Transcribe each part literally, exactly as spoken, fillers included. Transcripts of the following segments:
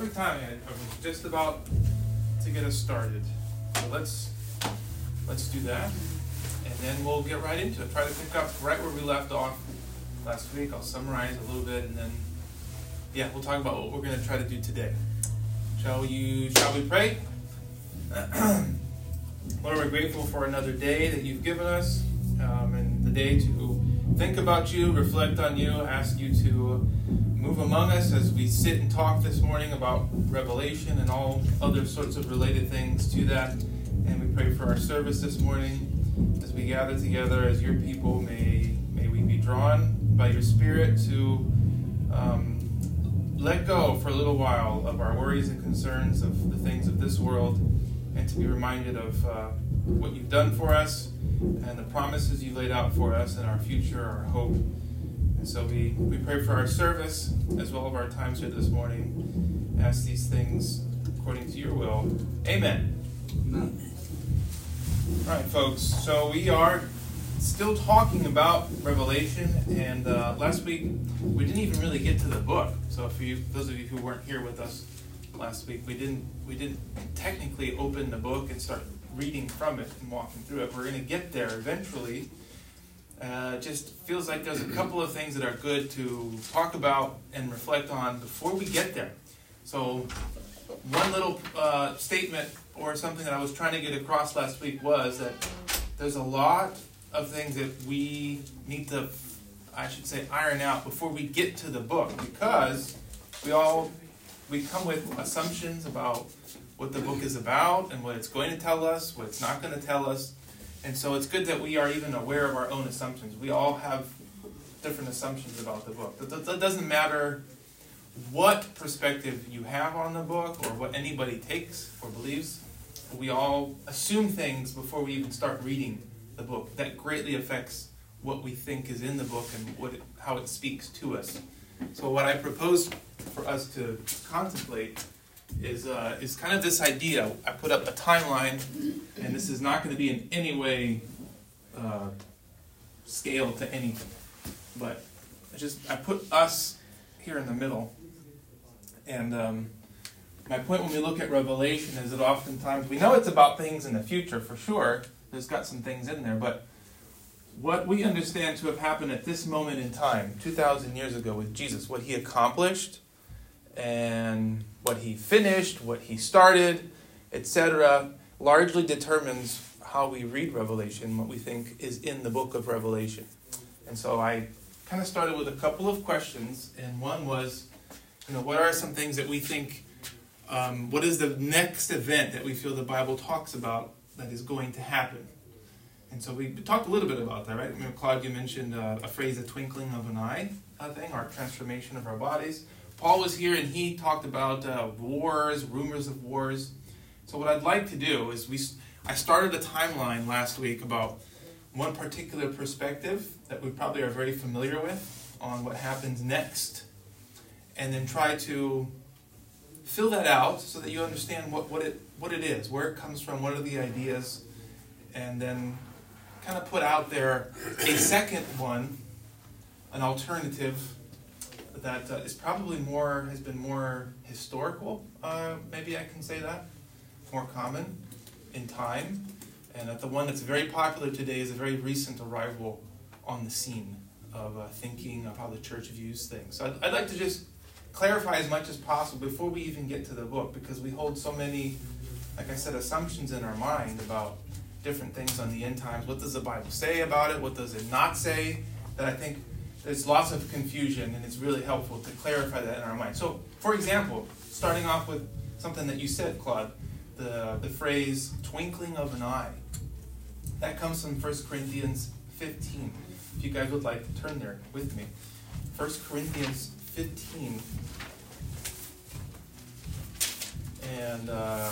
perfect timing. I was just about to get us started. So let's let's do that, and then we'll get right into it. Try to pick up right where we left off last week. I'll summarize a little bit, and then yeah, we'll talk about what we're going to try to do today. Shall you? Shall we pray? Lord, we're grateful for another day that you've given us, um, and the day to think about you, reflect on you, ask you to move among us as we sit and talk this morning about Revelation and all other sorts of related things to that. And we pray for our service this morning as we gather together as your people. May may we be drawn by your Spirit to um, let go for a little while of our worries and concerns of the things of this world, and to be reminded of uh, what you've done for us and the promises you laid out for us and our future, our hope. And so we, we pray for our service as well as our times here this morning. Ask these things according to your will. Amen. Amen. All right, folks. So we are still talking about Revelation, and uh, last week we didn't even really get to the book. So for you, those of you who weren't here with us last week, we didn't we didn't technically open the book and start reading from it and walking through it. We're going to get there eventually. Uh, just feels like there's a couple of things that are good to talk about and reflect on before we get there. So one little uh, statement or something that I was trying to get across last week was that there's a lot of things that we need to, I should say, iron out before we get to the book, because we all, we come with assumptions about what the book is about and what it's going to tell us, what it's not going to tell us. And so it's good that we are even aware of our own assumptions. We all have different assumptions about the book. That doesn't matter what perspective you have on the book or what anybody takes or believes. We all assume things before we even start reading the book. That greatly affects what we think is in the book and what it, how it speaks to us. So what I propose for us to contemplate is uh, is kind of this idea. I put up a timeline, and this is not going to be in any way uh, scaled to anything. But I just I put us here in the middle. And um, my point when we look at Revelation is that oftentimes we know it's about things in the future for sure. There's got some things in there, but what we understand to have happened at this moment in time, two thousand years ago with Jesus, what he accomplished, and what he finished, what he started, et cetera, largely determines how we read Revelation, what we think is in the book of Revelation. And so I kind of started with a couple of questions, and one was, you know, what are some things that we think, um, what is the next event that we feel the Bible talks about that is going to happen? And so we talked a little bit about that, right? I mean, Claude, you mentioned uh, a phrase, the twinkling of an eye uh, thing, our transformation of our bodies. Paul was here, and he talked about uh, wars, rumors of wars. So what I'd like to do is we I started a timeline last week about one particular perspective that we probably are very familiar with on what happens next, and then try to fill that out so that you understand what, what, it, what it is, where it comes from, what are the ideas, and then kind of put out there a second one, an alternative that uh, is probably more, has been more historical, uh, maybe I can say that, more common in time, and that the one that's very popular today is a very recent arrival on the scene of uh, thinking of how the church views things. So I'd, I'd like to just clarify as much as possible before we even get to the book, because we hold so many, like I said, assumptions in our mind about different things on the end times. What does the Bible say about it? What does it not say? That I think there's lots of confusion, and it's really helpful to clarify that in our mind. So, for example, starting off with something that you said, Claude, the, the phrase, twinkling of an eye. That comes from First Corinthians fifteen. If you guys would like to turn there with me. First Corinthians fifteen. And uh,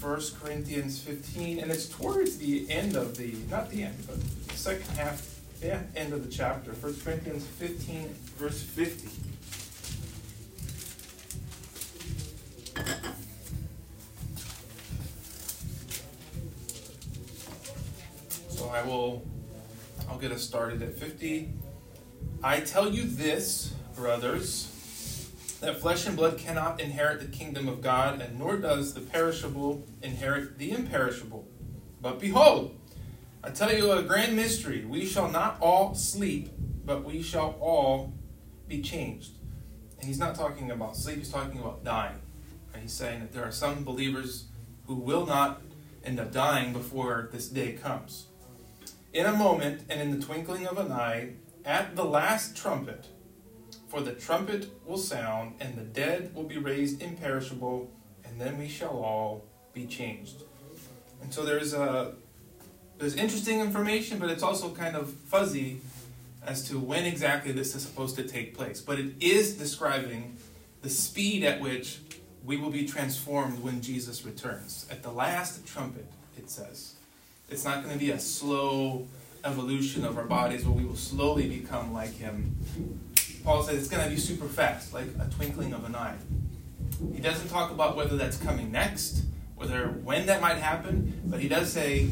First Corinthians fifteen, and it's towards the end of the, not the end, but the second half. Yeah, end of the chapter. First Corinthians fifteen, verse fifty. So I will, I'll get us started at fifty. I tell you this, brothers, that flesh and blood cannot inherit the kingdom of God, and nor does the perishable inherit the imperishable. But behold, I tell you a grand mystery. We shall not all sleep, but we shall all be changed. And he's not talking about sleep, he's talking about dying. And he's saying that there are some believers who will not end up dying before this day comes. In a moment, and in the twinkling of an eye, at the last trumpet, for the trumpet will sound, and the dead will be raised imperishable, and then we shall all be changed. And so there's a there's interesting information, but it's also kind of fuzzy as to when exactly this is supposed to take place. But it is describing the speed at which we will be transformed when Jesus returns. At the last trumpet, it says. It's not going to be a slow evolution of our bodies where we will slowly become like him. Paul says it's going to be super fast, like a twinkling of an eye. He doesn't talk about whether that's coming next, whether when that might happen, but he does say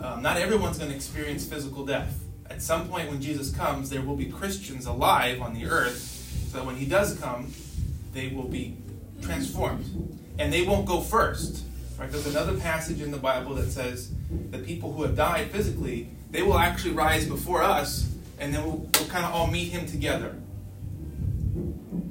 um, not everyone's going to experience physical death. At some point when Jesus comes, there will be Christians alive on the earth, so that when he does come, they will be transformed. And they won't go first. Right? There's another passage in the Bible that says the people who have died physically, they will actually rise before us, and then we'll, we'll kind of all meet him together.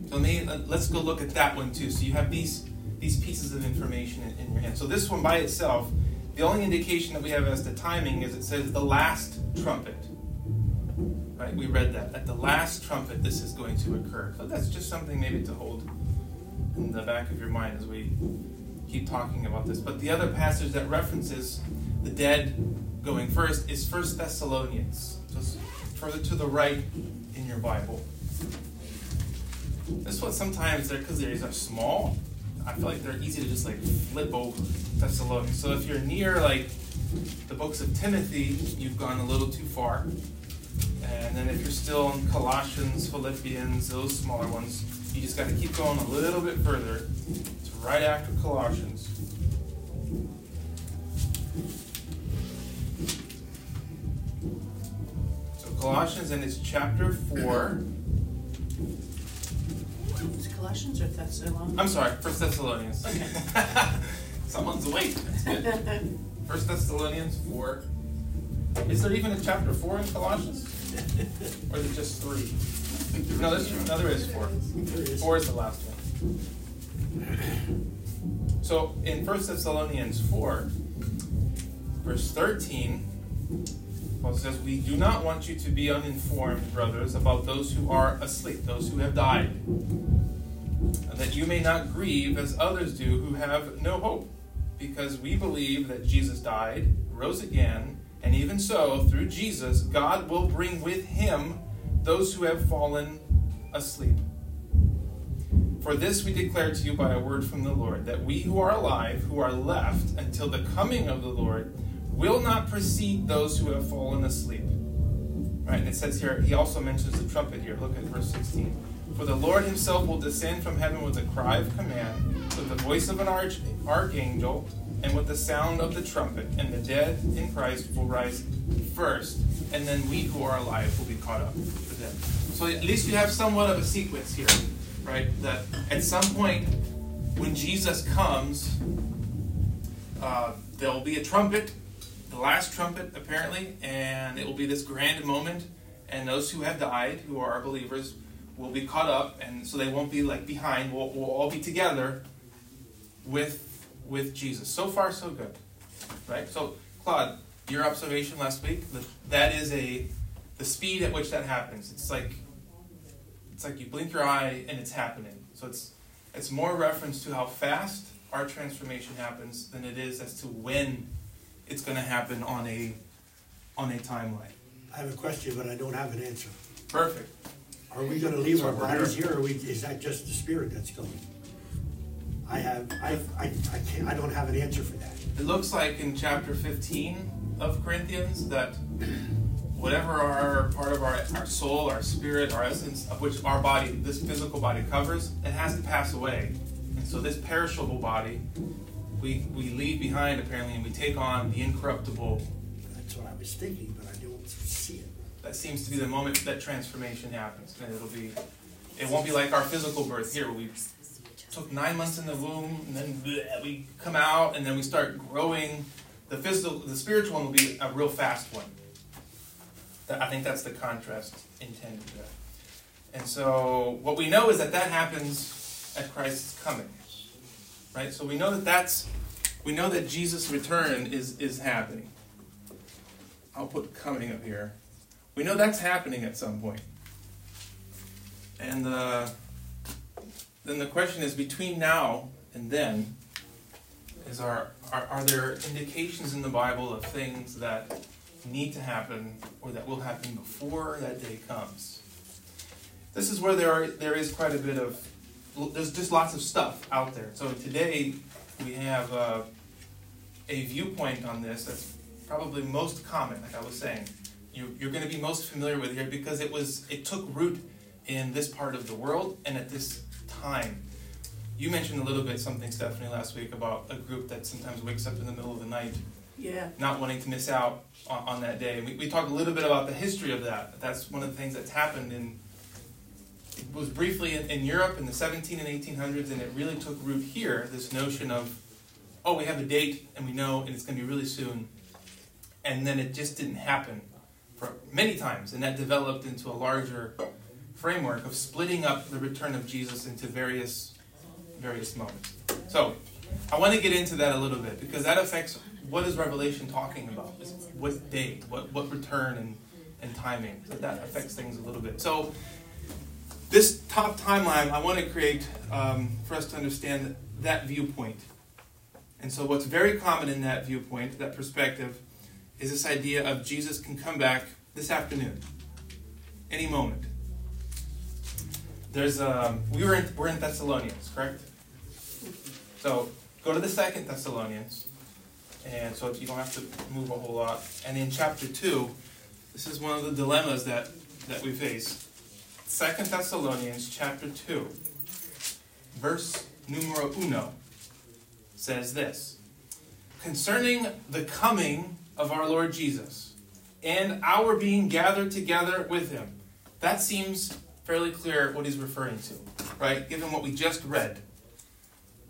So maybe, let's go look at that one too. So you have these these pieces of information in, in your hand. So this one by itself, the only indication that we have as to timing is it says the last trumpet. Right? We read that. At the last trumpet, this is going to occur. So that's just something maybe to hold in the back of your mind as we keep talking about this. But the other passage that references the dead going first is First Thessalonians. Just further to the right in your Bible. This one sometimes, because they're, they're small, I feel like they're easy to just like flip over. Thessalonians. So if you're near like the books of Timothy, you've gone a little too far. And then if you're still in Colossians, Philippians, those smaller ones, you just got to keep going a little bit further. It's right after Colossians. So Colossians, and it's chapter four. Is it Colossians or Thessalonians? I'm sorry, First Thessalonians. Okay. Someone's awake. That's good. First Thessalonians four. Is there even a chapter four in Colossians? Or is it just three? No, there's, no, there is four. Four is the last one. So in First Thessalonians four, verse thirteen, Paul says, "We do not want you to be uninformed, brothers, about those who are asleep, those who have died, that you may not grieve as others do who have no hope, because we believe that Jesus died, rose again, and even so, through Jesus, God will bring with him those who have fallen asleep. For this we declare to you by a word from the Lord, that we who are alive, who are left until the coming of the Lord, will not precede those who have fallen asleep." Right, and it says here, he also mentions the trumpet here. Look at verse sixteen. "For the Lord himself will descend from heaven with a cry of command, with the voice of an arch- archangel, and with the sound of the trumpet, and the dead in Christ will rise first, and then we who are alive will be caught up for them." So at least you have somewhat of a sequence here, right? That at some point, when Jesus comes, uh, there'll be a trumpet, the last trumpet apparently, and it will be this grand moment, and those who have died, who are believers, will be caught up, and so they won't be like behind, we'll, we'll all be together with with Jesus. So far, so good. Right? So, Claude, your observation last week, that, that is a the speed at which that happens. It's like it's like you blink your eye and it's happening. So it's it's more reference to how fast our transformation happens than it is as to when it's going to happen on a on a timeline. I have a question, but I don't have an answer. Perfect. Are we going to leave our bodies here, or are we, is that just the spirit that's going? I have I I I, can't, I don't have an answer for that. It looks like in chapter fifteen of Corinthians that whatever our part of our, our soul, our spirit, our essence, of which our body, this physical body covers, it has to pass away. And so this perishable body we we leave behind apparently, and we take on the incorruptible. That's what I was thinking, but I don't see it. That seems to be the moment that transformation happens, and it'll be It won't be like our physical birth here. We took nine months in the womb, and then bleh, we come out, and then we start growing. The physical, the spiritual one will be a real fast one. I think that's the contrast intended there. And so what we know is that that happens at Christ's coming, right? So we know that that's, we know that Jesus' return is, is happening. I'll put coming up here. We know that's happening at some point. And uh, then the question is, between now and then, is our, are, are there indications in the Bible of things that need to happen or that will happen before that day comes? This is where there are, there is quite a bit of, there's just lots of stuff out there. So today we have uh, a viewpoint on this that's probably most common, like I was saying. You, you're going to be most familiar with here because it was it took root in this part of the world and at this time. You mentioned a little bit something, Stephanie, last week about a group that sometimes wakes up in the middle of the night, yeah, not wanting to miss out on, on that day. And we, we talked a little bit about the history of that. That's one of the things that's happened in, it was briefly in, in Europe in the seventeen hundreds and eighteen hundreds, and it really took root here, this notion of, oh, we have a date, and we know, and it's going to be really soon. And then it just didn't happen for many times, and that developed into a larger framework of splitting up the return of Jesus into various various moments. So I want to get into that a little bit, because that affects what is Revelation talking about? What date? What what return and, and timing? So that affects things a little bit. So this top timeline I want to create um, for us to understand that viewpoint. And so what's very common in that viewpoint, that perspective, is this idea of Jesus can come back this afternoon, any moment. There's um, we were in, we're in Thessalonians, correct? So go to the second Thessalonians. And so you don't have to move a whole lot. And in chapter two, this is one of the dilemmas that, that we face. Second Thessalonians chapter two, verse numero uno, says this: concerning the coming of our Lord Jesus and our being gathered together with him. That seems fairly clear what he's referring to, right? Given what we just read.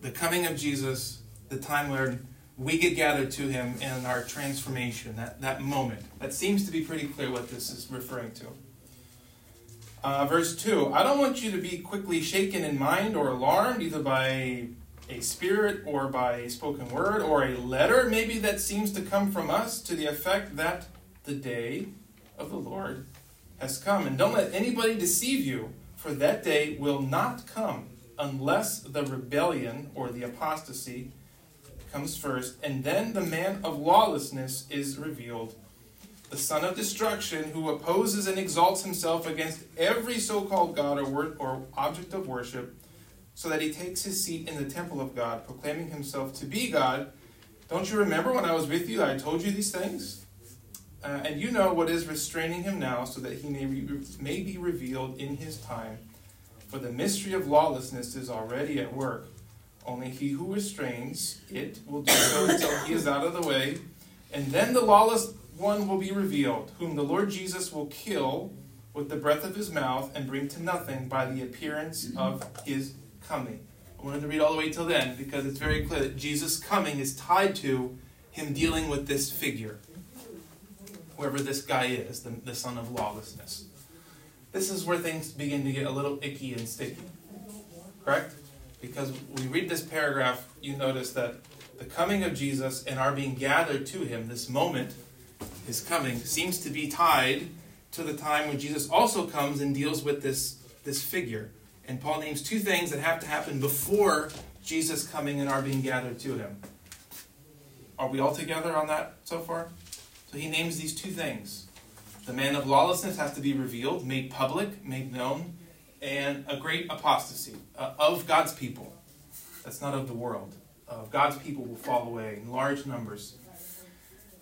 The coming of Jesus, the time where we get gathered to him in our transformation, that, that moment. That seems to be pretty clear what this is referring to. Uh, verse two, I don't want you to be quickly shaken in mind or alarmed, either by a spirit or by a spoken word or a letter, maybe, that seems to come from us to the effect that the day of the Lord has come. And don't let anybody deceive you, for that day will not come unless the rebellion or the apostasy comes first, and then the man of lawlessness is revealed, the son of destruction, who opposes and exalts himself against every so-called God or, word, or object of worship, so that he takes his seat in the temple of God, proclaiming himself to be God. Don't you remember when I was with you, I told you these things? Uh, and you know what is restraining him now, so that he may, re- may be revealed in his time. For the mystery of lawlessness is already at work. Only he who restrains it will do so until he is out of the way. And then the lawless one will be revealed, whom the Lord Jesus will kill with the breath of his mouth and bring to nothing by the appearance of his coming. I wanted to read all the way till then because it's very clear that Jesus' coming is tied to him dealing with this figure, whoever this guy is, the, the son of lawlessness. This is where things begin to get a little icky and sticky. Correct? Because we read this paragraph, you notice that the coming of Jesus and our being gathered to him, this moment, his coming, seems to be tied to the time when Jesus also comes and deals with this, this figure. And Paul names two things that have to happen before Jesus' coming and our being gathered to him. Are we all together on that so far? So he names these two things. The man of lawlessness has to be revealed, made public, made known, and a great apostasy uh, of God's people. That's not of the world. Uh, God's people will fall away in large numbers.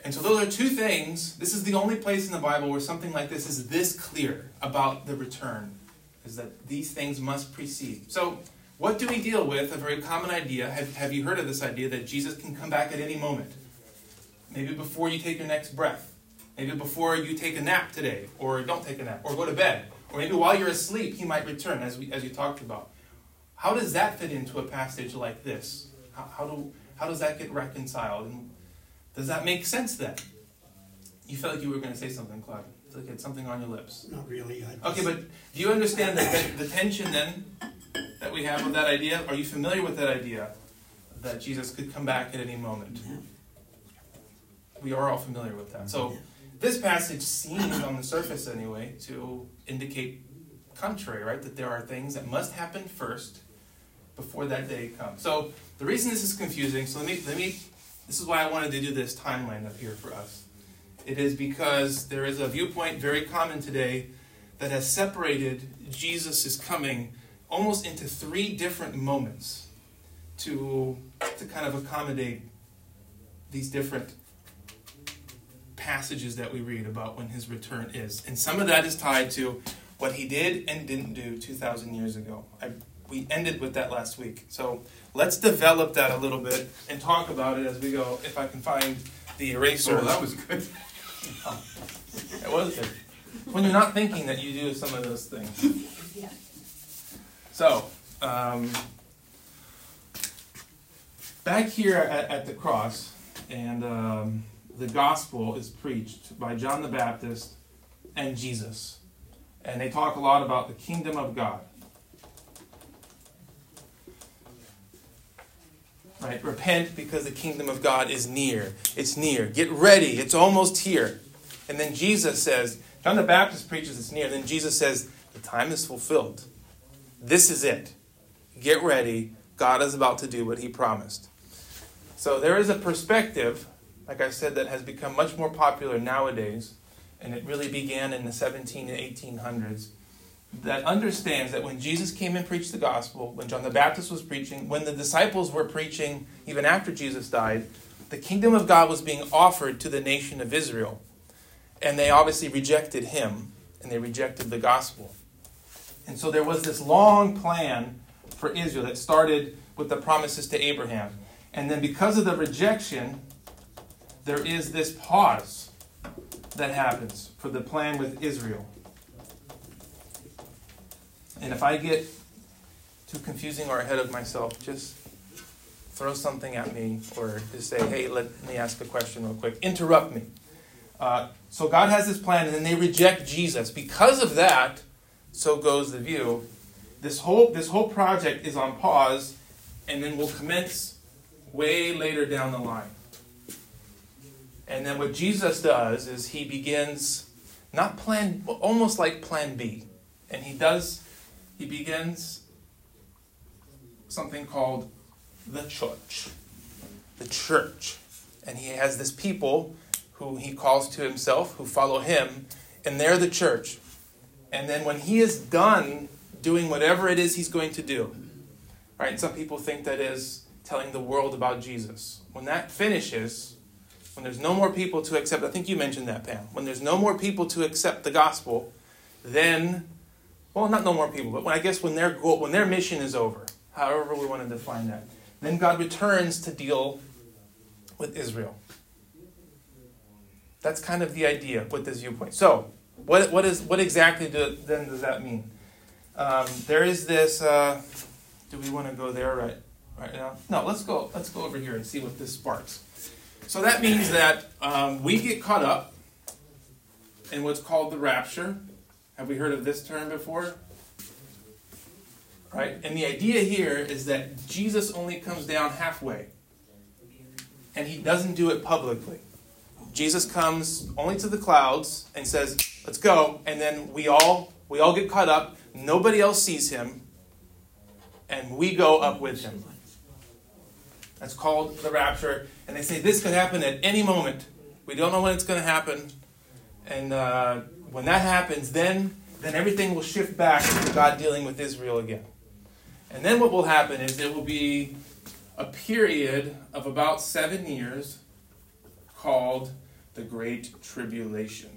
And so those are two things. This is the only place in the Bible where something like this is this clear about the return, is that these things must precede. So what do we deal with? A very common idea. Have, have you heard of this idea that Jesus can come back at any moment? Maybe before you take your next breath. Maybe before you take a nap today, or don't take a nap, or go to bed. Or maybe while you're asleep, he might return, as we as you talked about. How does that fit into a passage like this? How, how do how does that get reconciled? And does that make sense then? You felt like you were going to say something, Claude. It's like you had something on your lips. Not really. I just... Okay, but do you understand the, the tension then that we have with that idea? Are you familiar with that idea that Jesus could come back at any moment? Yeah. We are all familiar with that. So this passage seems, on the surface anyway, to indicate contrary, right? That there are things that must happen first before that day comes. So the reason this is confusing, so let me, let me, this is why I wanted to do this timeline up here for us. It is because there is a viewpoint very common today that has separated Jesus' coming almost into three different moments to, to kind of accommodate these different passages that we read about when his return is. And some of that is tied to what he did and didn't do two thousand years ago. I, we ended with that last week. So let's develop that a little bit and talk about it as we go, if I can find the eraser. Oh, that was good. Oh, that was good. When you're not thinking that you do some of those things. Yeah. So, um, back here at, at the cross, and... Um, the gospel is preached by John the Baptist and Jesus. And they talk a lot about the kingdom of God. Right? Repent because the kingdom of God is near. It's near. Get ready. It's almost here. And then Jesus says, John the Baptist preaches it's near. Then Jesus says, the time is fulfilled. This is it. Get ready. God is about to do what he promised. So there is a perspective, like I said, that has become much more popular nowadays, and it really began in the seventeen and eighteen hundreds, that understands that when Jesus came and preached the gospel, when John the Baptist was preaching, when the disciples were preaching, even after Jesus died, the kingdom of God was being offered to the nation of Israel. And they obviously rejected him, and they rejected the gospel. And so there was this long plan for Israel that started with the promises to Abraham. And then because of the rejection, there is this pause that happens for the plan with Israel. And if I get too confusing or ahead of myself, just throw something at me or just say, hey, let me ask a question real quick. Interrupt me. Uh, so God has this plan, and then they reject Jesus. Because of that, so goes the view. This whole, this whole project is on pause, and then will commence way later down the line. And then what Jesus does is he begins, not plan, almost like plan B. And he does, he begins something called the church. The church. And he has this people who he calls to himself, who follow him, and they're the church. And then when he is done doing whatever it is he's going to do, right? Some people think that is telling the world about Jesus. When that finishes... When there's no more people to accept, I think you mentioned that, Pam. When there's no more people to accept the gospel, then, well, not no more people, but when, I guess when their goal, when their mission is over, however we want to define that, then God returns to deal with Israel. That's kind of the idea with this viewpoint. So, what what is what exactly do, then does that mean? Um, there is this. Uh, do we want to go there right right now? No, let's go. Let's go over here and see what this sparks. So that means that um, we get caught up in what's called the rapture. Have we heard of this term before? Right? And the idea here is that Jesus only comes down halfway. And he doesn't do it publicly. Jesus comes only to the clouds and says, let's go. And then we all we all get caught up. Nobody else sees him. And we go up with him. That's called the rapture. And they say this could happen at any moment. We don't know when it's going to happen. And uh, when that happens, then then everything will shift back to God dealing with Israel again. And then what will happen is there will be a period of about seven years called the Great Tribulation.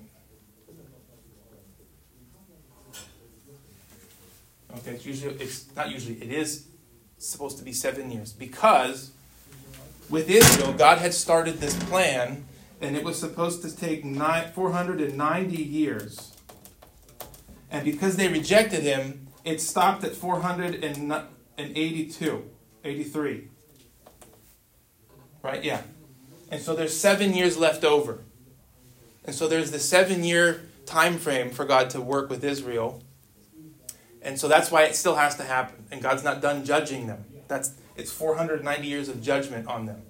Okay, it's usually it's not usually it is supposed to be seven years because with Israel, God had started this plan, and it was supposed to take four hundred ninety years And because they rejected him, it stopped at four hundred eighty-two, eighty-three. Right? Yeah. And so there's seven years left over. And so there's the seven-year time frame for God to work with Israel. And so that's why it still has to happen. And God's not done judging them. That's it's four hundred ninety years of judgment on them.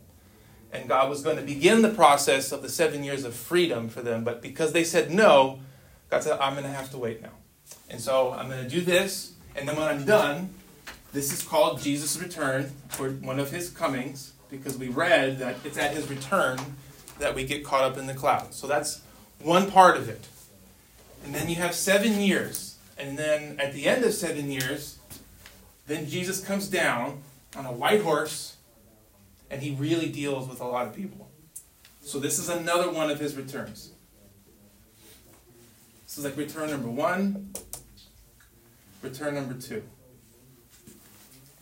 And God was going to begin the process of the seven years of freedom for them. But because they said no, God said, I'm going to have to wait now. And so I'm going to do this. And then when I'm done, this is called Jesus' return, or one of his comings, because we read that it's at his return that we get caught up in the clouds. So that's one part of it. And then you have seven years. And then at the end of seven years, then Jesus comes down on a white horse, and he really deals with a lot of people. So this is another one of his returns. This is like return number one, return number two.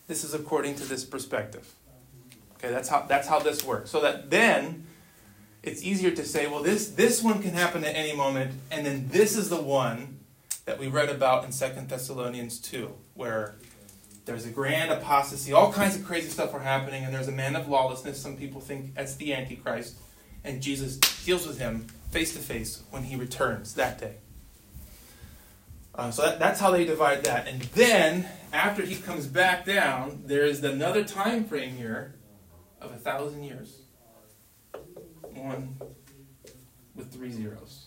This is according to this perspective. Okay, that's how that's how this works. So that then it's easier to say, well, this this one can happen at any moment, and then this is the one that we read about in Second Thessalonians two, where there's a grand apostasy, all kinds of crazy stuff are happening, and there's a man of lawlessness. Some people think that's the Antichrist, and Jesus deals with him face to face when he returns that day. Uh, so that, that's how they divide that. And then, after he comes back down, there is another time frame here of a thousand years. One with three zeros.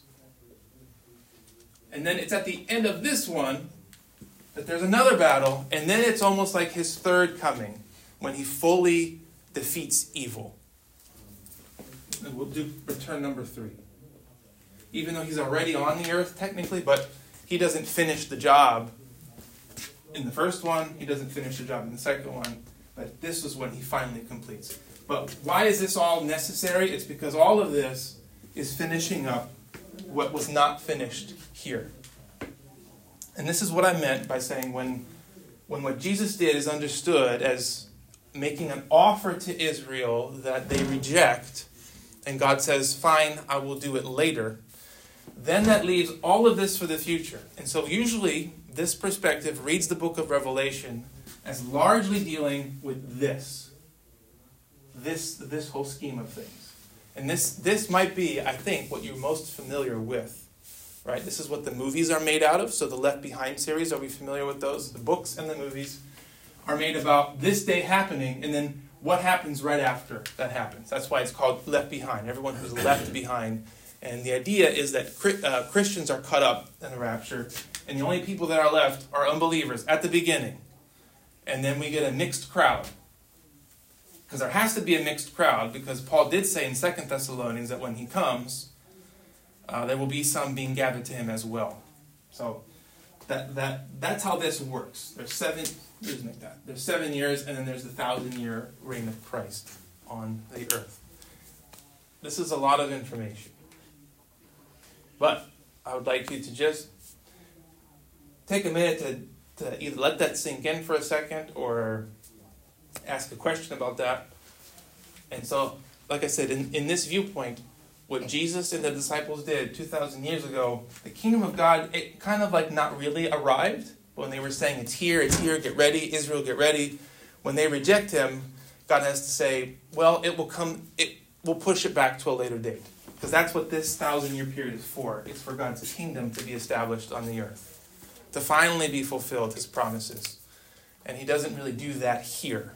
And then it's at the end of this one that there's another battle, and then it's almost like his third coming, when he fully defeats evil. And we'll do return number three. Even though he's already on the earth, technically, but he doesn't finish the job in the first one. He doesn't finish the job in the second one. But this is when he finally completes. But why is this all necessary? It's because all of this is finishing up what was not finished here. And this is what I meant by saying when, when what Jesus did is understood as making an offer to Israel that they reject, and God says, fine, I will do it later, then that leaves all of this for the future. And so usually this perspective reads the book of Revelation as largely dealing with this, this, this whole scheme of things. And this, this might be, I think, what you're most familiar with. Right, this is what the movies are made out of. So the Left Behind series, are we familiar with those? The books and the movies are made about this day happening and then what happens right after that happens. That's why it's called Left Behind. Everyone who's left behind. And the idea is that uh, Christians are cut up in the rapture, and the only people that are left are unbelievers at the beginning. And then we get a mixed crowd. Because there has to be a mixed crowd, because Paul did say in Second Thessalonians that when he comes, Uh, there will be some being gathered to him as well. So that that that's how this works. There's seven years like that. There's seven years, and then there's the thousand-year reign of Christ on the earth. This is a lot of information. But I would like you to just take a minute to, to either let that sink in for a second or ask a question about that. And so, like I said, in, in this viewpoint, what Jesus and the disciples did two thousand years ago, the kingdom of God, it kind of like not really arrived. When they were saying, it's here, it's here, get ready, Israel, get ready. When they reject him, God has to say, well, it will come, it will push it back to a later date. Because that's what this thousand-year period is for. It's for God's kingdom to be established on the earth, to finally be fulfilled his promises. And he doesn't really do that here.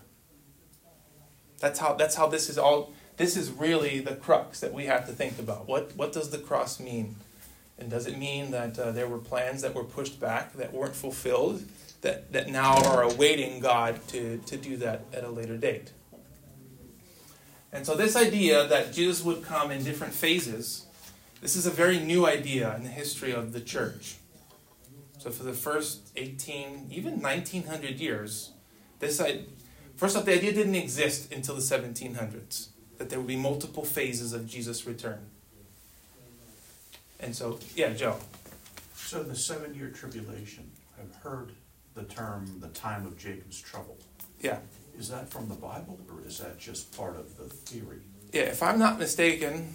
That's how, that's how this is all... This is really the crux that we have to think about. What what does the cross mean? And does it mean that uh, there were plans that were pushed back, that weren't fulfilled, that, that now are awaiting God to, to do that at a later date? And so this idea that Jesus would come in different phases, this is a very new idea in the history of the church. So for the first eighteen, even nineteen hundred years, this I, first off, the idea didn't exist until the seventeen hundreds. That there will be multiple phases of Jesus' return. And so, yeah, Joe. So the seven-year tribulation, I've heard the term, the time of Jacob's trouble. Yeah. Is that from the Bible, or is that just part of the theory? Yeah, if I'm not mistaken,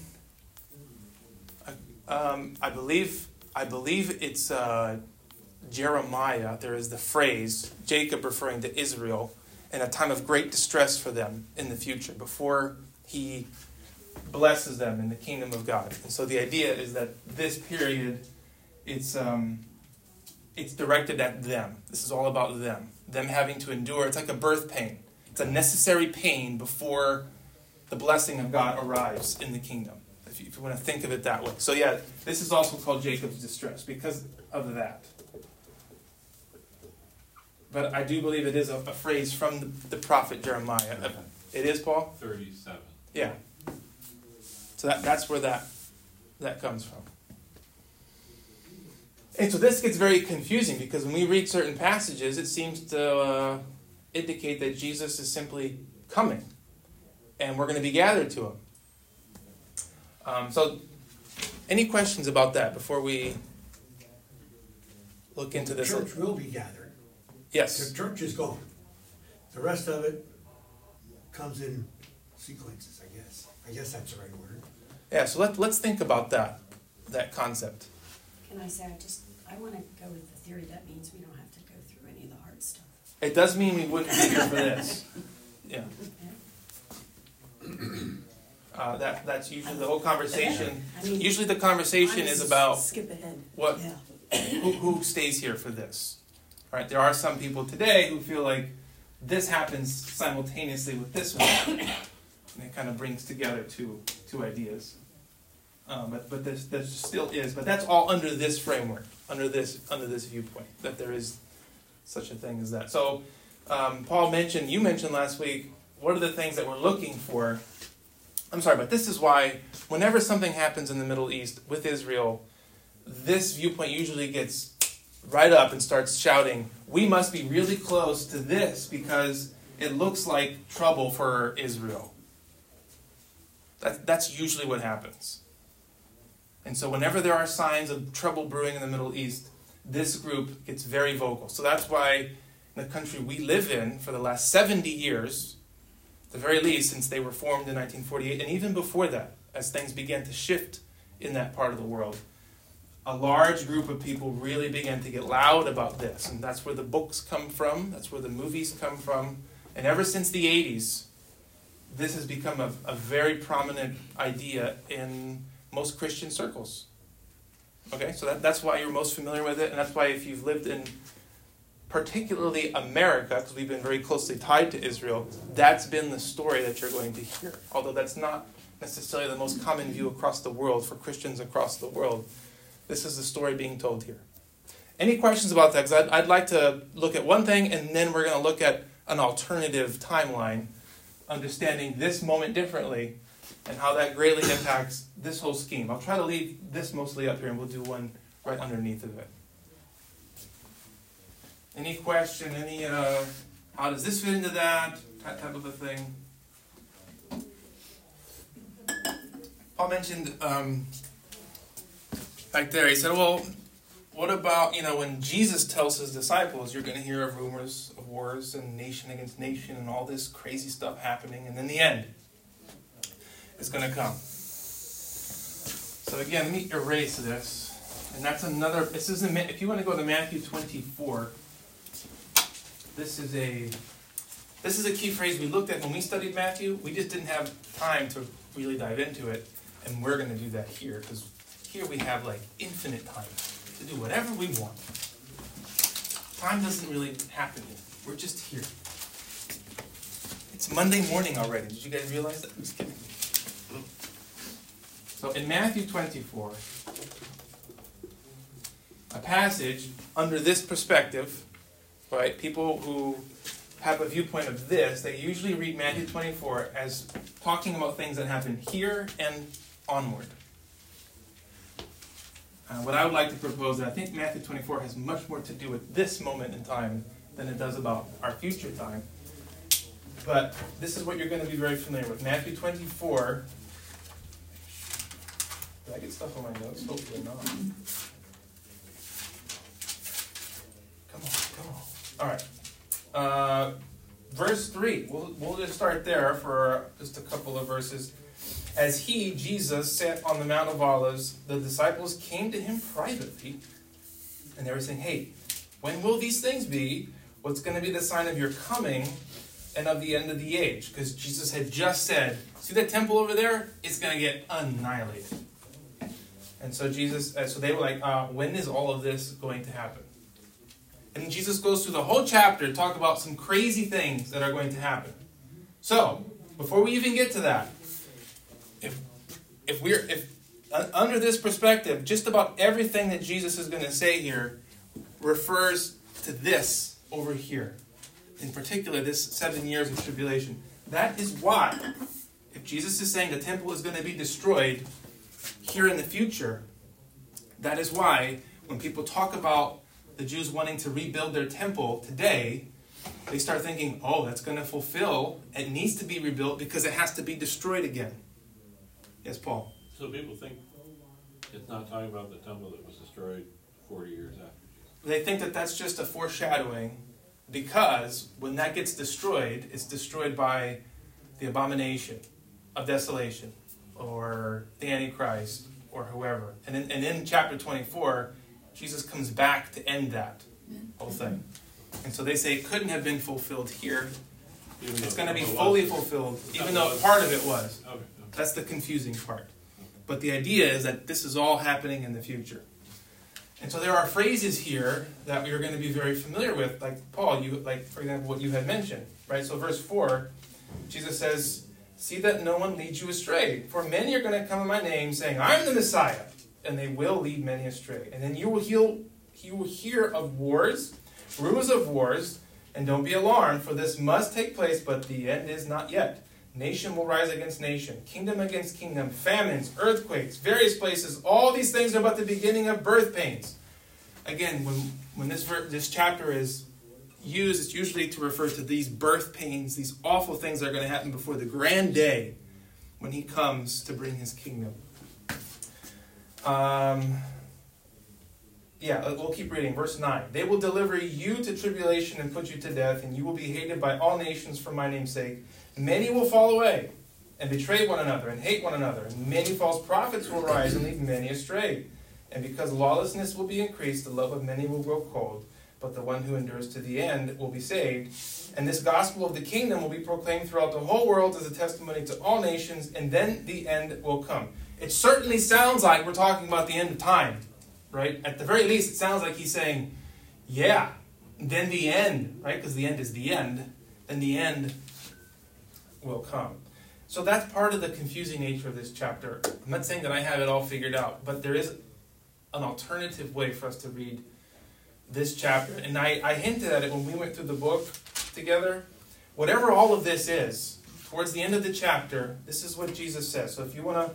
I, um, I believe I believe it's uh, Jeremiah, there is the phrase, Jacob referring to Israel in a time of great distress for them in the future, before he blesses them in the kingdom of God. And so the idea is that this period, it's um, it's directed at them. This is all about them, them having to endure. It's like a birth pain. It's a necessary pain before the blessing of God arrives in the kingdom, if you, if you want to think of it that way. So yeah, this is also called Jacob's distress because of that. But I do believe it is a, a phrase from the, the prophet Jeremiah. It is, Paul? thirty-seven. Yeah. So that, that's where that that comes from. And so this gets very confusing, because when we read certain passages, it seems to uh, indicate that Jesus is simply coming, and we're going to be gathered to him. Um, so any questions about that before we look into this? The church will be gathered. Yes. The church is gone. The rest of it comes in sequences, I guess. I guess that's the right word. Yeah, so let, let's think about that, that concept. Can I say, I just, I want to go with the theory that means we don't have to go through any of the hard stuff. It does mean we wouldn't be here for this. Yeah. Uh, that That's usually the whole conversation. I mean, usually the conversation is about skip ahead. What, yeah. who, who stays here for this. Right? There are some people today who feel like this happens simultaneously with this one. And it kind of brings together two two ideas. Um, but but there this still is. But that's all under this framework, under this under this viewpoint, that there is such a thing as that. So um, Paul mentioned, you mentioned last week, what are the things that we're looking for? I'm sorry, but this is why whenever something happens in the Middle East with Israel, this viewpoint usually gets right up and starts shouting, we must be really close to this because it looks like trouble for Israel. That, that's usually what happens. And so whenever there are signs of trouble brewing in the Middle East, this group gets very vocal. So that's why in the country we live in for the last seventy years, at the very least since they were formed in nineteen forty-eight, and even before that, as things began to shift in that part of the world, a large group of people really began to get loud about this. And that's where the books come from. That's where the movies come from. And ever since the eighties, this has become a, a very prominent idea in most Christian circles. Okay, so that, that's why you're most familiar with it. And that's why if you've lived in particularly America, because we've been very closely tied to Israel, that's been the story that you're going to hear. Although that's not necessarily the most common view across the world for Christians across the world. This is the story being told here. Any questions about that? Because I'd, I'd like to look at one thing, and then we're going to look at an alternative timeline, understanding this moment differently and how that greatly impacts this whole scheme. I'll try to leave this mostly up here, and we'll do one right underneath of it. Any question? Any, uh, how does this fit into that? That type of a thing. Paul mentioned... Um, Back there, he said, well, what about, you know, when Jesus tells his disciples, you're going to hear of rumors of wars and nation against nation and all this crazy stuff happening, and then the end is going to come. So again, let me erase this. And that's another, this is, a, if you want to go to Matthew twenty-four, this is a, this is a key phrase we looked at when we studied Matthew. We just didn't have time to really dive into it, and we're going to do that here, because here we have like infinite time to do whatever we want. Time doesn't really happen here. We're just here. It's Monday morning already. Did you guys realize that? I'm just kidding. So in Matthew twenty-four, a passage under this perspective, right? People who have a viewpoint of this, they usually read Matthew twenty-four as talking about things that happen here and onward. Uh, what I would like to propose, that I think Matthew twenty-four has much more to do with this moment in time than it does about our future time. But this is what you're going to be very familiar with. Matthew twenty-four. Did I get stuff on my notes? Hopefully not. Come on, come on. All right. Uh, verse three. We'll, we'll just start there for just a couple of verses. As he, Jesus, sat on the Mount of Olives, the disciples came to him privately, and they were saying, hey, When will these things be? What's going to be the sign of your coming and of the end of the age? Because Jesus had just said, see that temple over there? It's going to get annihilated. And so Jesus, so they were like, uh, when is all of this going to happen? And Jesus goes through the whole chapter to talk about some crazy things that are going to happen. So, before we even get to that, if if we're if uh, under this perspective, just about everything that Jesus is going to say here refers to this over here. In particular, this seven years of tribulation. That is why, if Jesus is saying the temple is going to be destroyed here in the future, that is why when people talk about the Jews wanting to rebuild their temple today, they start thinking, oh, that's going to fulfill. It needs to be rebuilt because it has to be destroyed again. Yes, Paul? So people think it's not talking about the temple that was destroyed forty years after Jesus. They think that that's just a foreshadowing because when that gets destroyed, it's destroyed by the abomination of desolation or the Antichrist or whoever. And in, and in chapter twenty-four, Jesus comes back to end that whole thing. And so they say it couldn't have been fulfilled here. It's going to be fully fulfilled, even though part of it was. That's the confusing part. But the idea is that this is all happening in the future. And so there are phrases here that we are going to be very familiar with, like Paul, you like for example, what you had mentioned, right? So verse four, Jesus says, see that no one leads you astray. For many are going to come in my name saying, I'm the Messiah. And they will lead many astray. And then you will, heal, you will hear of wars, rumors of wars, and don't be alarmed, for this must take place, but the end is not yet. Nation will rise against nation, kingdom against kingdom, famines, earthquakes, various places. All these things are but the beginning of birth pains. Again, when, when this, ver- this chapter is used, it's usually to refer to these birth pains, these awful things that are going to happen before the grand day when he comes to bring his kingdom. Um, yeah, we'll keep reading. Verse nine. They will deliver you to tribulation and put you to death, and you will be hated by all nations for my name's sake. Many will fall away and betray one another and hate one another, and many false prophets will rise and lead many astray. And because lawlessness will be increased, the love of many will grow cold, but the one who endures to the end will be saved. And this gospel of the kingdom will be proclaimed throughout the whole world as a testimony to all nations, and then the end will come. It certainly sounds like we're talking about the end of time, right? At the very least, it sounds like he's saying, yeah, then the end, right? Because the end is the end. Then the end will come. So that's part of the confusing nature of this chapter. I'm not saying that I have it all figured out, but there is an alternative way for us to read this chapter. And I, I hinted at it when we went through the book together. Whatever all of this is, towards the end of the chapter, this is what Jesus says. So if you want to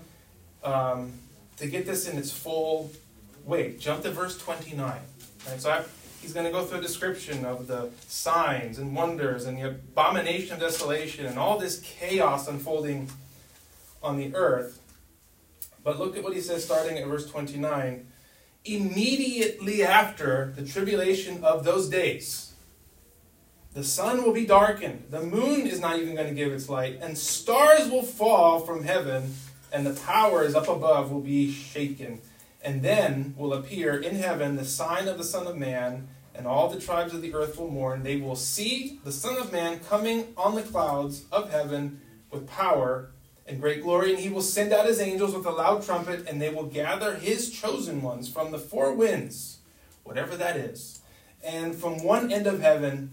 Um, to get this in its full weight, jump to verse twenty-nine. Right? So I, he's going to go through a description of the signs and wonders and the abomination of desolation and all this chaos unfolding on the earth. But look at what he says starting at verse twenty-nine. Immediately after the tribulation of those days, the sun will be darkened, the moon is not even going to give its light, and stars will fall from heaven, and the powers up above will be shaken. And then will appear in heaven the sign of the Son of Man, and all the tribes of the earth will mourn. They will see the Son of Man coming on the clouds of heaven with power and great glory. And he will send out his angels with a loud trumpet, and they will gather his chosen ones from the four winds, whatever that is, and from one end of heaven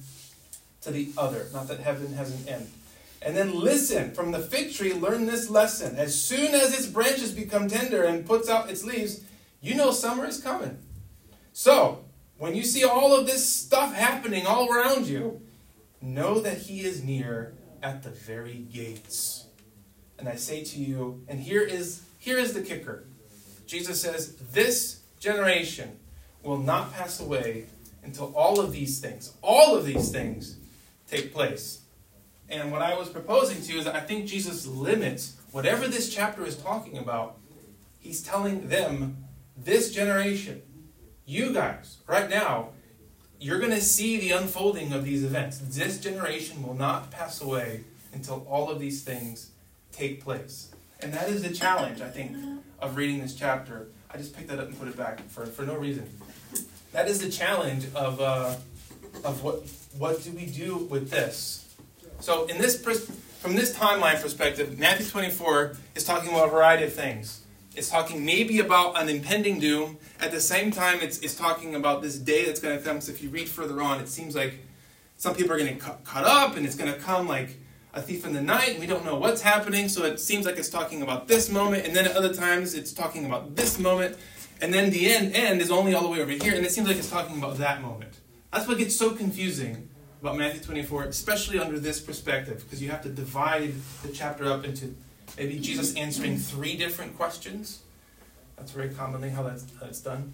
to the other. Not that heaven has an end. And then listen, from the fig tree, learn this lesson. As soon as its branches become tender and puts out its leaves, you know summer is coming. So, when you see all of this stuff happening all around you, know that he is near at the very gates. And I say to you, and here is, here is the kicker. Jesus says, this generation will not pass away until all of these things, all of these things take place. And what I was proposing to you is that I think Jesus limits whatever this chapter is talking about. He's telling them, this generation, you guys, right now, you're going to see the unfolding of these events. This generation will not pass away until all of these things take place. And that is the challenge, I think, of reading this chapter. I just picked that up and put it back for, for no reason. That is the challenge of uh, of what what do we do with this? So in this from this timeline perspective, Matthew twenty-four is talking about a variety of things. It's talking maybe about an impending doom. At the same time, it's it's talking about this day that's going to come. So if you read further on, it seems like some people are going to get caught up, and it's going to come like a thief in the night, and we don't know what's happening. So it seems like it's talking about this moment, and then at other times it's talking about this moment, and then the end end is only all the way over here, and it seems like it's talking about that moment. That's what gets so confusing about Matthew twenty-four, especially under this perspective, because you have to divide the chapter up into maybe Jesus answering three different questions. That's very commonly how that's, how that's done.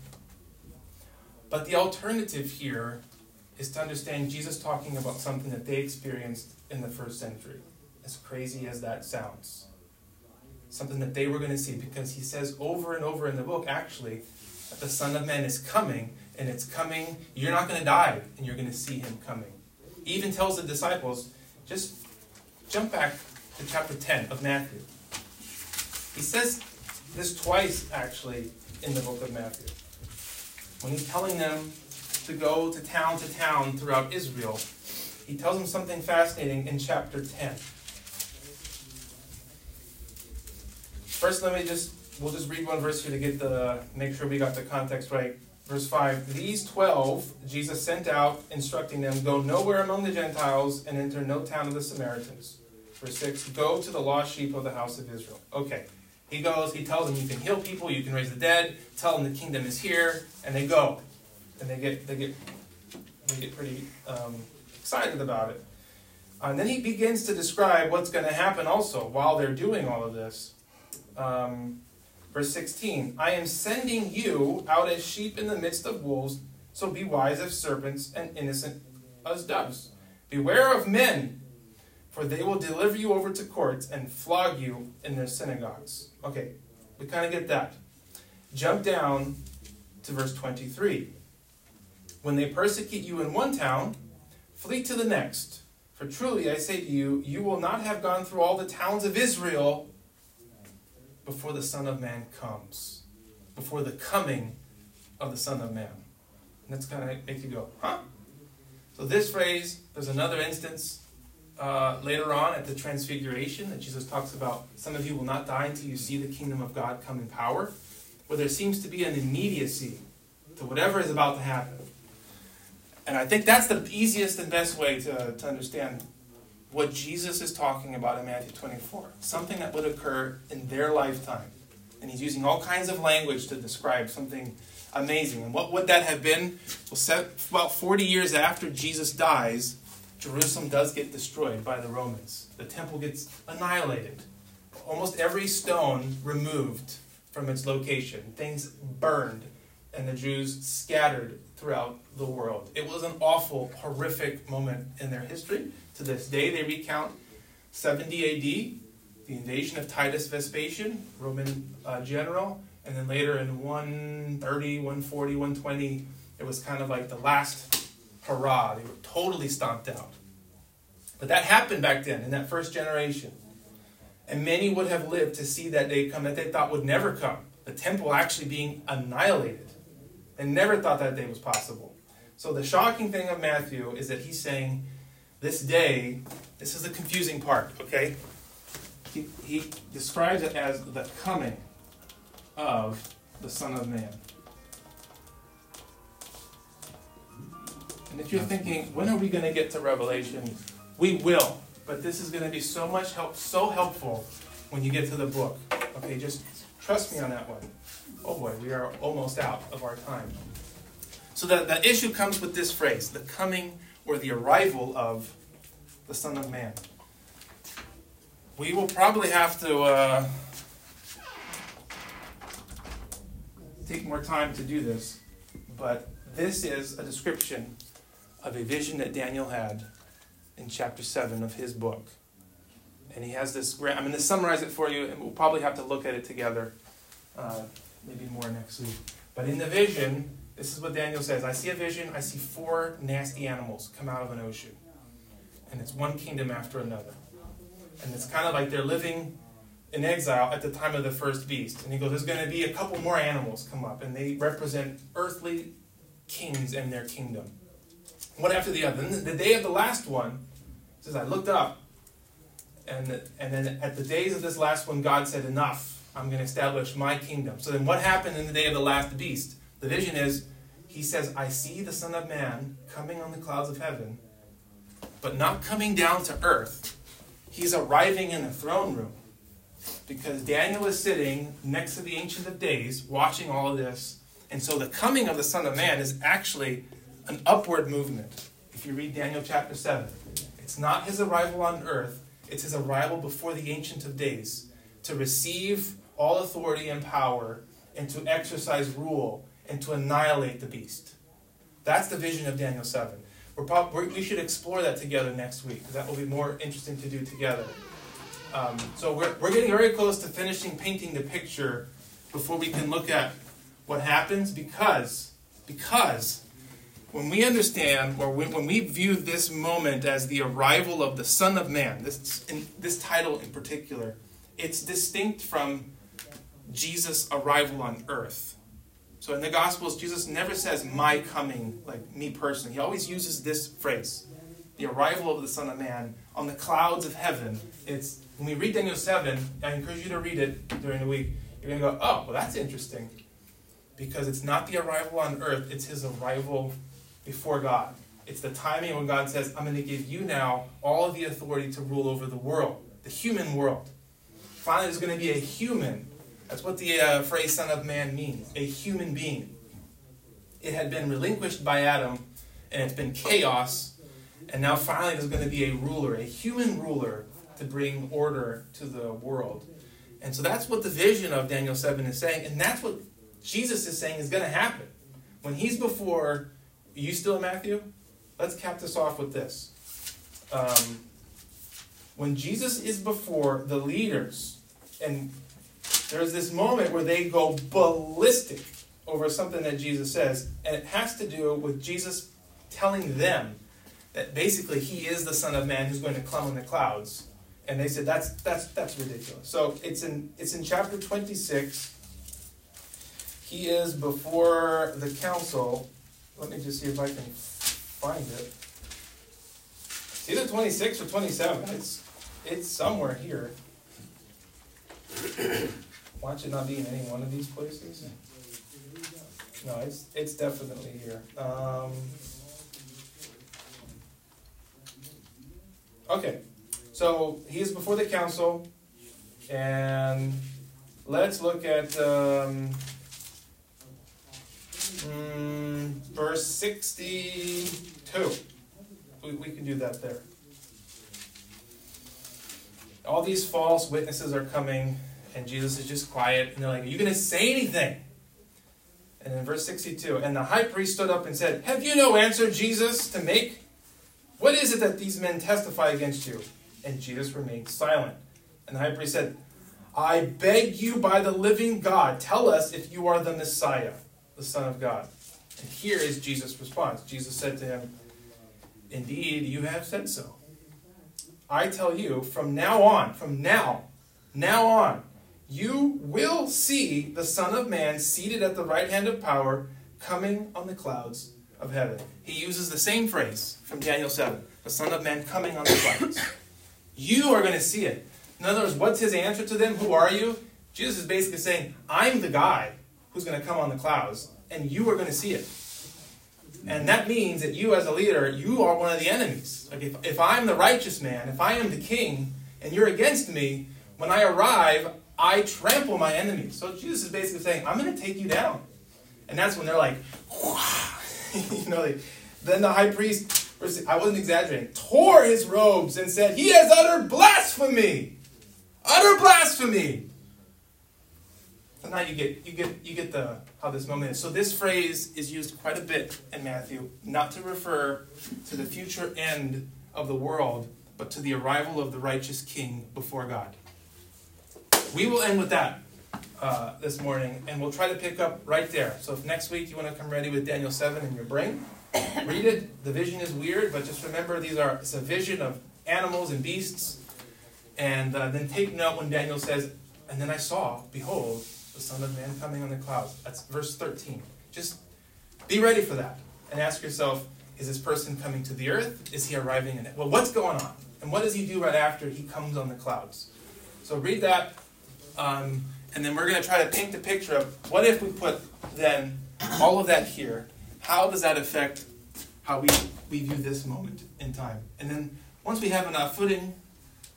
But the alternative here is to understand Jesus talking about something that they experienced in the first century, as crazy as that sounds. Something that they were going to see, because he says over and over in the book, actually, that the Son of Man is coming, and it's coming, you're not going to die, and you're going to see him coming. He even tells the disciples, just jump back to chapter ten of Matthew. He says this twice, actually, in the book of Matthew. When he's telling them to go to town to town throughout Israel, he tells them something fascinating in chapter ten. First, let me just, we'll just read one verse here to get the, make sure we got the context right. Verse five, these twelve Jesus sent out, instructing them, go nowhere among the Gentiles and enter no town of the Samaritans. Verse six, go to the lost sheep of the house of Israel. Okay. He goes, he tells them, you can heal people, you can raise the dead, tell them the kingdom is here, and they go. And they get they get, they get pretty um, excited about it. And then he begins to describe what's going to happen also while they're doing all of this. Um, verse sixteen, I am sending you out as sheep in the midst of wolves, so be wise as serpents and innocent as doves. Beware of men, for they will deliver you over to courts and flog you in their synagogues. Okay, we kind of get that. Jump down to verse twenty-three. When they persecute you in one town, flee to the next. For truly I say to you, you will not have gone through all the towns of Israel before the Son of Man comes. Before the coming of the Son of Man. And that's going to make you go, huh? So this phrase, there's another instance uh, later on at the Transfiguration that Jesus talks about, some of you will not die until you see the kingdom of God come in power, where there seems to be an immediacy to whatever is about to happen. And I think that's the easiest and best way to, to understand what Jesus is talking about in Matthew twenty-four. Something that would occur in their lifetime. And he's using all kinds of language to describe something amazing. And what would that have been? Well, set, about forty years after Jesus dies, Jerusalem does get destroyed by the Romans. The temple gets annihilated. Almost every stone removed from its location. Things burned. And the Jews scattered throughout the world. It was an awful, horrific moment in their history. To this day, they recount seventy A D, the invasion of Titus Vespasian, Roman uh, general, and then later in one thirty, one forty, one twenty, it was kind of like the last hurrah. They were totally stomped out. But that happened back then, in that first generation. And many would have lived to see that day come that they thought would never come. The temple actually being annihilated. And never thought that day was possible. So the shocking thing of Matthew is that he's saying, this day, this is the confusing part, okay? He, he describes it as the coming of the Son of Man. And if you're thinking, when are we going to get to Revelation? We will. But this is going to be so much help, so helpful when you get to the book. Okay, just trust me on that one. Oh boy, we are almost out of our time. So the, the issue comes with this phrase, the coming or the arrival of the Son of Man. We will probably have to uh, take more time to do this, but this is a description of a vision that Daniel had in chapter seven of his book. And he has this, I'm going to summarize it for you, and we'll probably have to look at it together, uh, maybe more next week. But in the vision, this is what Daniel says. I see a vision, I see four nasty animals come out of an ocean. And it's one kingdom after another. And it's kind of like they're living in exile at the time of the first beast. And he goes, there's going to be a couple more animals come up, and they represent earthly kings and their kingdom. One after the other. And the day of the last one, it says, I looked up, and, and then at the days of this last one, God said, enough, I'm going to establish my kingdom. So then what happened in the day of the last beast? The vision is, he says, I see the Son of Man coming on the clouds of heaven, but not coming down to earth. He's arriving in the throne room, because Daniel is sitting next to the Ancient of Days, watching all of this. And so the coming of the Son of Man is actually an upward movement. If you read Daniel chapter seven, it's not his arrival on earth, it's his arrival before the Ancient of Days to receive all authority and power and to exercise rule and to annihilate the beast. That's the vision of Daniel seven. We're probably, we should explore that together next week, because that will be more interesting to do together. Um, so we're, we're getting very close to finishing painting the picture before we can look at what happens, because, because when we understand, or when, when we view this moment as the arrival of the Son of Man, this, in, this title in particular, it's distinct from Jesus' arrival on earth. So in the Gospels, Jesus never says, my coming, like me personally. He always uses this phrase, the arrival of the Son of Man on the clouds of heaven. It's when we read Daniel seven, I encourage you to read it during the week. You're going to go, oh, well, that's interesting. Because it's not the arrival on earth, it's his arrival before God. It's the timing when God says, I'm going to give you now all of the authority to rule over the world, the human world. Finally, there's going to be a human. That's what the uh, phrase Son of Man means, a human being. It had been relinquished by Adam, and it's been chaos, and now finally there's going to be a ruler, a human ruler, to bring order to the world. And so that's what the vision of Daniel seven is saying, and that's what Jesus is saying is going to happen. When he's before, are you still in Matthew? Let's cap this off with this. Um, when Jesus is before the leaders, and there's this moment where they go ballistic over something that Jesus says, and it has to do with Jesus telling them that basically he is the Son of Man who's going to come in the clouds. And they said, that's that's that's ridiculous. So it's in it's in chapter twenty-six. He is before the council. Let me just see if I can find it. It's either twenty-six or twenty-seven. It's it's somewhere here. Why should it not be in any one of these places? No, it's it's definitely here. Um, okay, so he is before the council, and let's look at. Um, Mm, verse sixty-two. We, we can do that there. All these false witnesses are coming, and Jesus is just quiet. And they're like, are you going to say anything? And in verse sixty-two, and the high priest stood up and said, have you no answer, Jesus, to make? What is it that these men testify against you? And Jesus remained silent. And the high priest said, I beg you by the living God, tell us if you are the Messiah, the Son of God. And here is Jesus' response. Jesus said to him, indeed, you have said so. I tell you, from now on, from now, now on, you will see the Son of Man seated at the right hand of power, coming on the clouds of heaven. He uses the same phrase from Daniel seven, the Son of Man coming on the clouds. You are going to see it. In other words, what's his answer to them? Who are you? Jesus is basically saying, I'm the guy who's going to come on the clouds, and you are going to see it. And that means that you as a leader, you are one of the enemies. Like if, if I'm the righteous man, if I am the king, and you're against me, when I arrive, I trample my enemies. So Jesus is basically saying, I'm going to take you down. And that's when they're like, you know, like, then the high priest, I wasn't exaggerating, tore his robes and said, he has uttered blasphemy. Utter blasphemy. So now you get you get you get the how this moment is. So this phrase is used quite a bit in Matthew, not to refer to the future end of the world, but to the arrival of the righteous king before God. We will end with that uh, this morning, and we'll try to pick up right there. So if next week you want to come ready with Daniel seven in your brain, read it. The vision is weird, but just remember these are it's a vision of animals and beasts, and uh, then take note when Daniel says, and then I saw, behold, the Son of Man coming on the clouds. That's verse thirteen. Just Be ready for that and ask yourself, is this person coming to the earth? Is he arriving in it? Well, what's going on? And what does he do right after he comes on the clouds? So read that, um, and then we're going to try to paint the picture of what if we put then all of that here? How does that affect how we, we view this moment in time? And then once we have enough footing,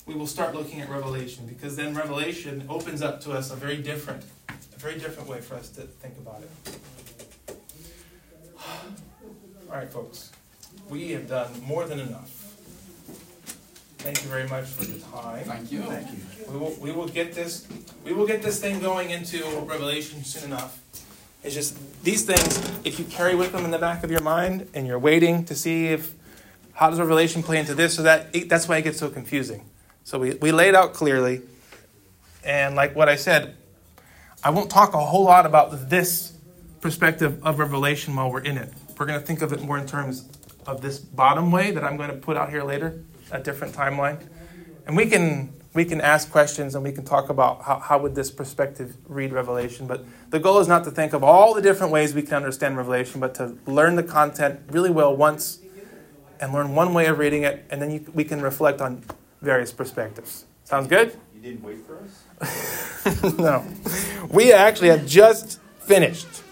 we will start looking at Revelation, because then Revelation opens up to us a very different, a very different way for us to think about it. All right, folks, we have done more than enough. Thank you very much for the time. Thank you. Thank you. We will, we will get this, we will get this thing going into Revelation soon enough. It's just these things, if you carry with them in the back of your mind and you're waiting to see if how does Revelation play into this, so that that's why it gets so confusing. So we, we laid out clearly, and like what I said, I won't talk a whole lot about this perspective of Revelation while we're in it. We're going to think of it more in terms of this bottom way that I'm going to put out here later, a different timeline. And we can we can ask questions, and we can talk about how, how would this perspective read Revelation. But the goal is not to think of all the different ways we can understand Revelation, but to learn the content really well once and learn one way of reading it, and then you, we can reflect on various perspectives. Sounds good? You didn't wait for us? No. We actually have just finished.